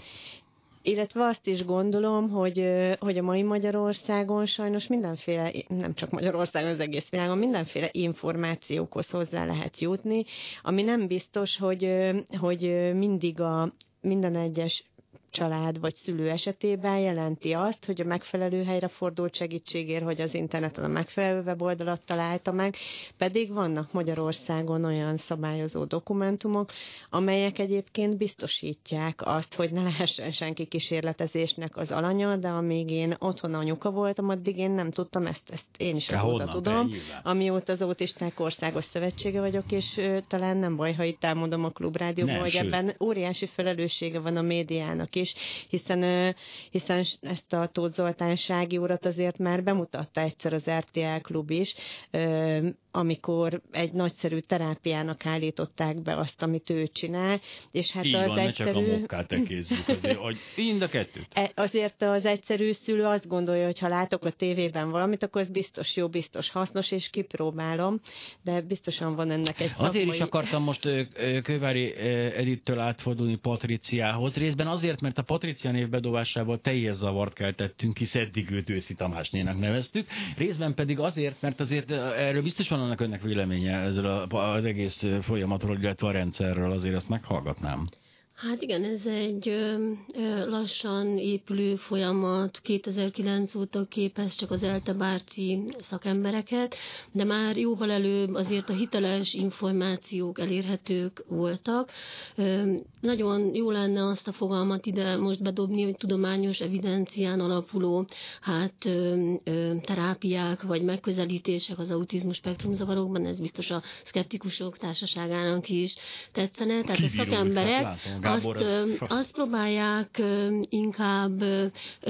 Illetve azt is gondolom, hogy, hogy a mai Magyarországon sajnos mindenféle, nem csak Magyarországon, az egész világon, mindenféle információkhoz hozzá lehet jutni, ami nem biztos, hogy, hogy mindig a minden egyes család vagy szülő esetében jelenti azt, hogy a megfelelő helyre fordult segítségért, hogy az interneten a megfelelő weboldalat találta meg, pedig vannak Magyarországon olyan szabályozó dokumentumok, amelyek egyébként biztosítják azt, hogy ne lehessen senki kísérletezésnek az alanya, de amíg én otthon anyuka voltam, addig én nem tudtam ezt, ezt én is azóta tudom, amióta az Autisták Országos Szövetsége vagyok, és ő, talán nem baj, ha itt elmondom a Klubrádióban, hogy ebben óriási felelőssége van a médiának is, hiszen, hiszen ezt a Tóth Zoltán Sagi urat azért már bemutatta egyszer az er té el Klub is, amikor egy nagyszerű terápiának állították be azt, amit ő csinál, és hát így az van, egyszerű... Így van, ne csak a Mokkát ekézzük azért, hogy mind a kettőt. Azért az egyszerű szülő azt gondolja, hogy ha látok a tévében valamit, akkor ez biztos jó, biztos hasznos, és kipróbálom, de biztosan van ennek egy szakmai... Azért is akartam most Kővári Edittől átfordulni Patriciához, részben azért, mert a Patricia név bedobásával teljes zavart keltettünk, hisz eddig őt Őszi Tamásnénak neveztük, részben pedig azért, mert azért erről biztos van annak önnek véleménye ezzel az egész folyamatról, illetve a rendszerről, azért ezt meghallgatnám. Hát igen, ez egy lassan épülő folyamat, kétezer-kilenc óta képes csak az ELTE Bárczi szakembereket, de már jóval előbb azért a hiteles információk elérhetők voltak. Nagyon jó lenne azt a fogalmat ide most bedobni, hogy tudományos evidencián alapuló hát, terápiák vagy megközelítések az autizmus spektrumzavarokban, ez biztos a szkeptikusok társaságának is tetszene, tehát a szakemberek... Gábor, azt, az... azt próbálják inkább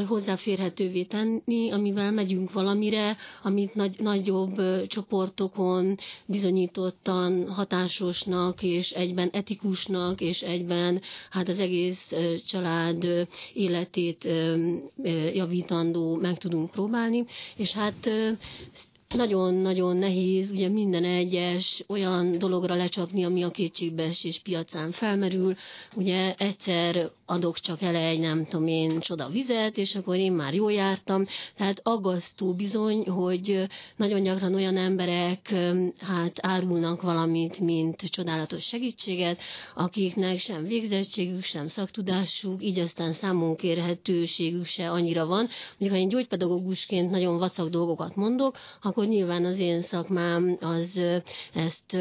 hozzáférhetővé tenni, amivel megyünk valamire, amit nagy, nagyobb csoportokon bizonyítottan hatásosnak, és egyben etikusnak, és egyben hát az egész család életét javítandó meg tudunk próbálni, és hát nagyon-nagyon nehéz ugye minden egyes olyan dologra lecsapni, ami a kétségbeesés piacán felmerül. Ugye egyszer adok csak ele egy, nem tudom én, csoda vizet, és akkor én már jól jártam. Tehát aggasztó bizony, hogy nagyon gyakran olyan emberek hát árulnak valamit, mint csodálatos segítséget, akiknek sem végzettségük, sem szaktudásuk, így aztán számon kérhetőségük se annyira van. Mondjuk, ha én gyógypedagógusként nagyon vacak dolgokat mondok, akkor nyilván az én szakmám az ezt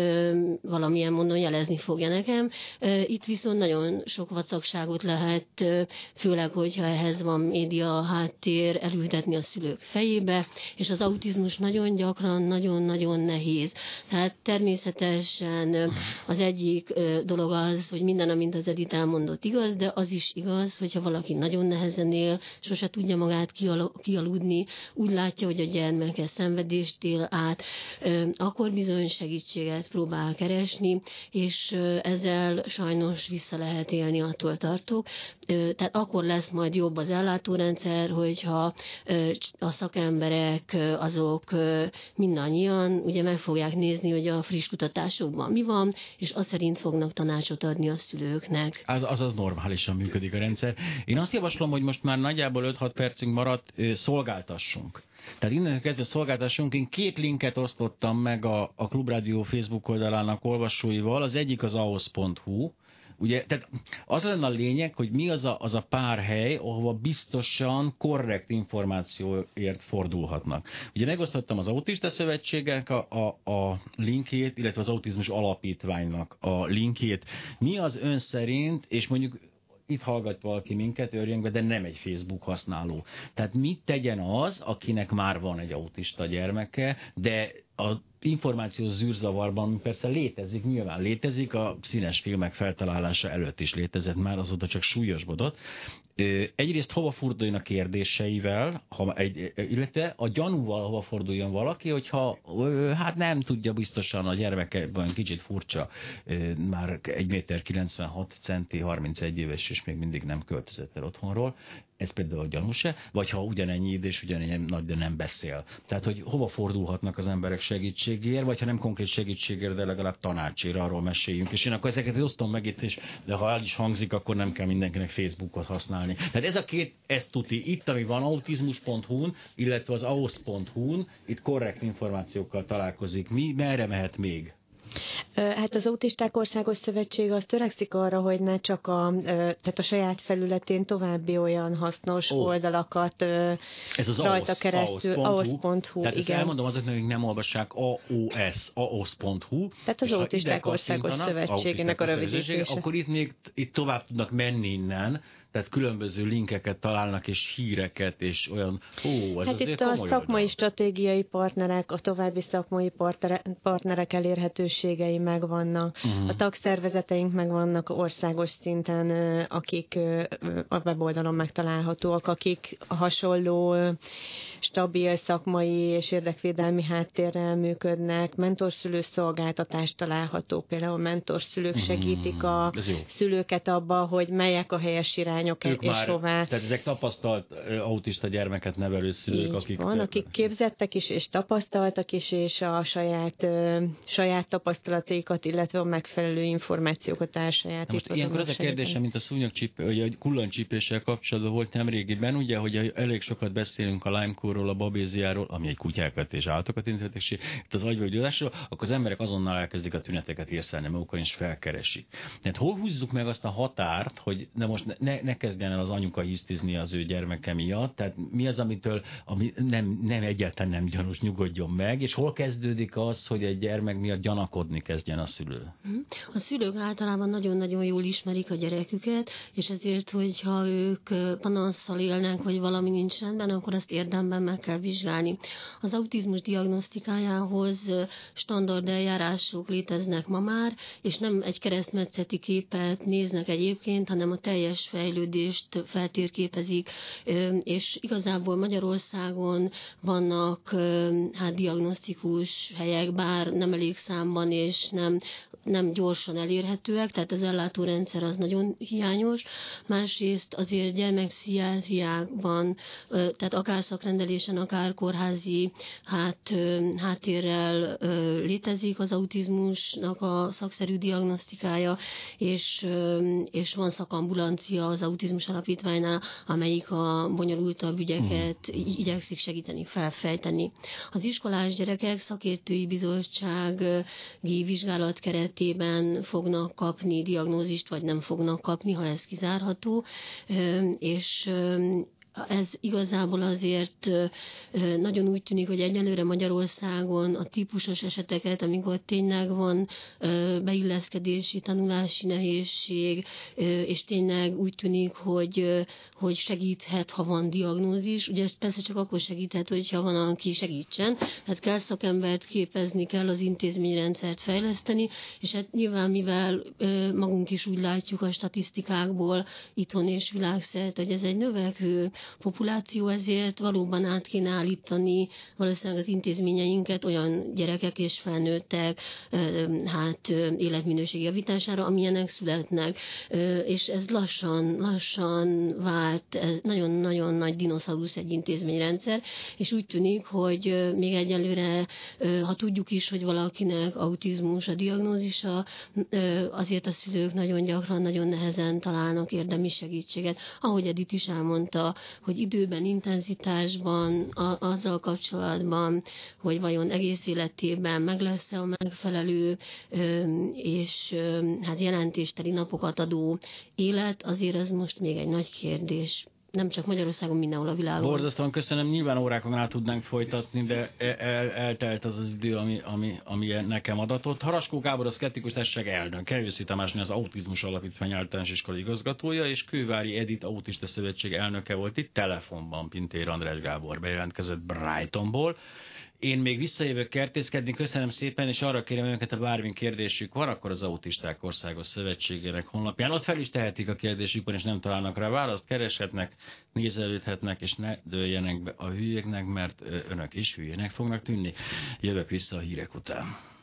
valamilyen módon jelezni fogja nekem. Itt viszont nagyon sok vacakságot lehet, főleg, hogyha ehhez van média háttér, elültetni a szülők fejébe, és az autizmus nagyon gyakran, nagyon-nagyon nehéz. Tehát természetesen az egyik dolog az, hogy minden, amint az Edith elmondott, igaz, de az is igaz, hogyha valaki nagyon nehezen él, sose tudja magát kialudni, úgy látja, hogy a gyermeke szenvedést él át, akkor bizony segítséget próbál keresni, és ezzel sajnos vissza lehet élni, attól tartok. Tehát akkor lesz majd jobb az ellátórendszer, hogyha a szakemberek azok mindannyian ugye meg fogják nézni, hogy a friss kutatásokban mi van, és az szerint fognak tanácsot adni a szülőknek. Az, azaz normálisan működik a rendszer. Én azt javaslom, hogy most már nagyjából öt-hat percünk maradt, szolgáltassunk. Tehát innen kezdve szolgáltassunk, én két linket osztottam meg a, a Klubrádió Facebook oldalának olvasóival, az egyik az ahhoz pont hu, ugye, tehát az lenne a lényeg, hogy mi az a, az a pár hely, ahova biztosan korrekt információért fordulhatnak. Ugye megosztottam az Autista Szövetségnek a, a, a linkjét, illetve az Autizmus Alapítványnak a linkjét. Mi az ön szerint, és mondjuk itt hallgat valaki minket, örjönkbe, de nem egy Facebook használó. Tehát mit tegyen az, akinek már van egy autista gyermeke, de az információs zűrzavarban persze létezik, nyilván létezik, a színes filmek feltalálása előtt is létezett már, azóta csak súlyosbodott. Egyrészt hova forduljon a kérdéseivel, ha egy, illetve a gyanúval hova forduljon valaki, hogyha hát nem tudja biztosan, a gyermekben kicsit furcsa, már egy méter kilencvenhat centi, harmincegy éves, és még mindig nem költözött el otthonról, ez például gyanús-e, vagy ha ugyanennyi idős, ugyanennyi nagy, de nem beszél. Tehát, hogy hova fordulhatnak az emberek segítségért, vagy ha nem konkrét segítségért, de legalább tanácsért, arról meséljünk. És én akkor ezeket osztom meg itt is, de ha el is hangzik, akkor nem kell mindenkinek Facebookot használni. Tehát ez a két, ez tuti. Itt, ami van, autizmus pont hu-n, illetve az ahhoz pont hu-n, itt korrekt információkkal találkozik. Mi, merre mehet még? Hát az Autisták Országos Szövetsége az törekszik arra, hogy ne csak a, tehát a saját felületén további olyan hasznos oh. oldalakat ez az rajta AOSZ, keresztül. ahhoz pont hu, tehát igen. Elmondom azoknak, hogy nem olvassák, AOSZ, ahhoz pont hu. Tehát az Autisták Országos Szövetségének a rövidítése. Akkor itt még itt tovább tudnak menni innen, tehát különböző linkeket találnak, és híreket, és olyan... Ó, ez hát itt a szakmai oldal. Stratégiai partnerek, a további szakmai partnerek elérhetőségei megvannak, uh-huh. a tagszervezeteink megvannak országos szinten, akik a weboldalon megtalálhatóak, akik hasonló stabil szakmai és érdekvédelmi háttérrel működnek, mentorszülő szolgáltatást található, például a mentorszülők segítik a uh-huh. szülőket abban, hogy melyek a helyes irányok, ők és már, hová. Tehát ezek tapasztalt autista gyermeket nevelő szülők, akik... Van, akik képzettek is, és tapasztaltak is, és a saját, ö, saját tapasztalataikat, illetve a megfelelő információkat elsajátítva. Ilyenkor az a kérdésem, mint a szúnyogcsípéssel, a kullancsípéssel kapcsolatban volt nemrégiben, ugye, hogy elég sokat beszélünk a Lyme-kórról, a babéziáról, ami egy kutyákat és állatokat intett, és itt az agyvölgyőzásról, akkor az emberek azonnal elkezdik a tüneteket észlelni magukon, és felkeresik. Tehát hol húzzuk meg azt a határt, hogy de most ne, ne ne kezdjen el az anyuka hisztizni az ő gyermeke miatt, tehát mi az, amitől ami nem, nem egyáltalán nem gyanús, nyugodjon meg, és hol kezdődik az, hogy egy gyermek miatt gyanakodni kezdjen a szülő? A szülők általában nagyon-nagyon jól ismerik a gyereküket, és ezért, hogyha ők panaszsal élnek, vagy valami nincs rendben, akkor ezt érdemben meg kell vizsgálni. Az autizmus diagnosztikájához standard eljárások léteznek ma már, és nem egy keresztmetszeti képet néznek egyébként, hanem a teljes fejlődést feltérképezik, és igazából Magyarországon vannak hát diagnosztikus helyek, bár nem elég számban, és nem, nem gyorsan elérhetőek, tehát az ellátórendszer az nagyon hiányos. Másrészt azért gyermekpszichiátriákban, tehát akár szakrendelésen, akár kórházi hát, háttérrel létezik az autizmusnak a szakszerű diagnosztikája, és, és van szakambulancia az Autizmus Alapítványnál, amelyik a bonyolultabb ügyeket hmm. igyekszik segíteni, felfejteni. Az iskolás gyerekek szakértői bizottsági vizsgálat keretében fognak kapni diagnózist, vagy nem fognak kapni, ha ez kizárható, és ez igazából azért nagyon úgy tűnik, hogy egyelőre Magyarországon a típusos eseteket, amikor tényleg van beilleszkedési, tanulási nehézség, és tényleg úgy tűnik, hogy, hogy segíthet, ha van diagnózis. Ugye persze csak akkor segíthet, hogyha van, aki segítsen. Tehát kell szakembert képezni, kell az intézményrendszert fejleszteni, és hát nyilván, mivel magunk is úgy látjuk a statisztikákból itthon és világszerte, hogy ez egy növekvő populáció, ezért valóban át kéne állítani valószínűleg az intézményeinket olyan gyerekek és felnőttek hát életminőség javítására, amilyenek születnek, és ez lassan, lassan vált, nagyon-nagyon nagy dinoszaurusz egy intézményrendszer, és úgy tűnik, hogy még egyelőre, ha tudjuk is, hogy valakinek autizmus a diagnózisa, azért a szülők nagyon gyakran, nagyon nehezen találnak érdemi segítséget. Ahogy Edith is elmondta, hogy időben, intenzitásban, a, azzal kapcsolatban, hogy vajon egész életében meg lesz-e a megfelelő ö, és ö, hát jelentésteli napokat adó élet, azért ez most még egy nagy kérdés. Nem csak Magyarországon, mindenhol a világon. Borzasztóan köszönöm, nyilván órákon át tudnánk folytatni, de el, eltelt az az idő, ami, ami, ami nekem adatott. Raskó Gábor, a Szkeptikus Társaság elnök, Őszi Tamásné, az Autizmus Alapítvány általános iskolai igazgatója, és Kővári Edit, Autista Szövetség elnöke volt itt telefonban. Pintér András Gábor bejelentkezett Brightonból. Én még visszajövök kertészkedni, köszönöm szépen, és arra kérem önöket, ha bármi kérdésük van, akkor az Autisták Országos Szövetségének honlapján ott fel is tehetik a kérdésükben, és nem találnak rá választ, kereshetnek, nézelődhetnek, és ne dőljenek be a hülyéknek, mert önök is hülyének fognak tűnni. Jövök vissza a hírek után.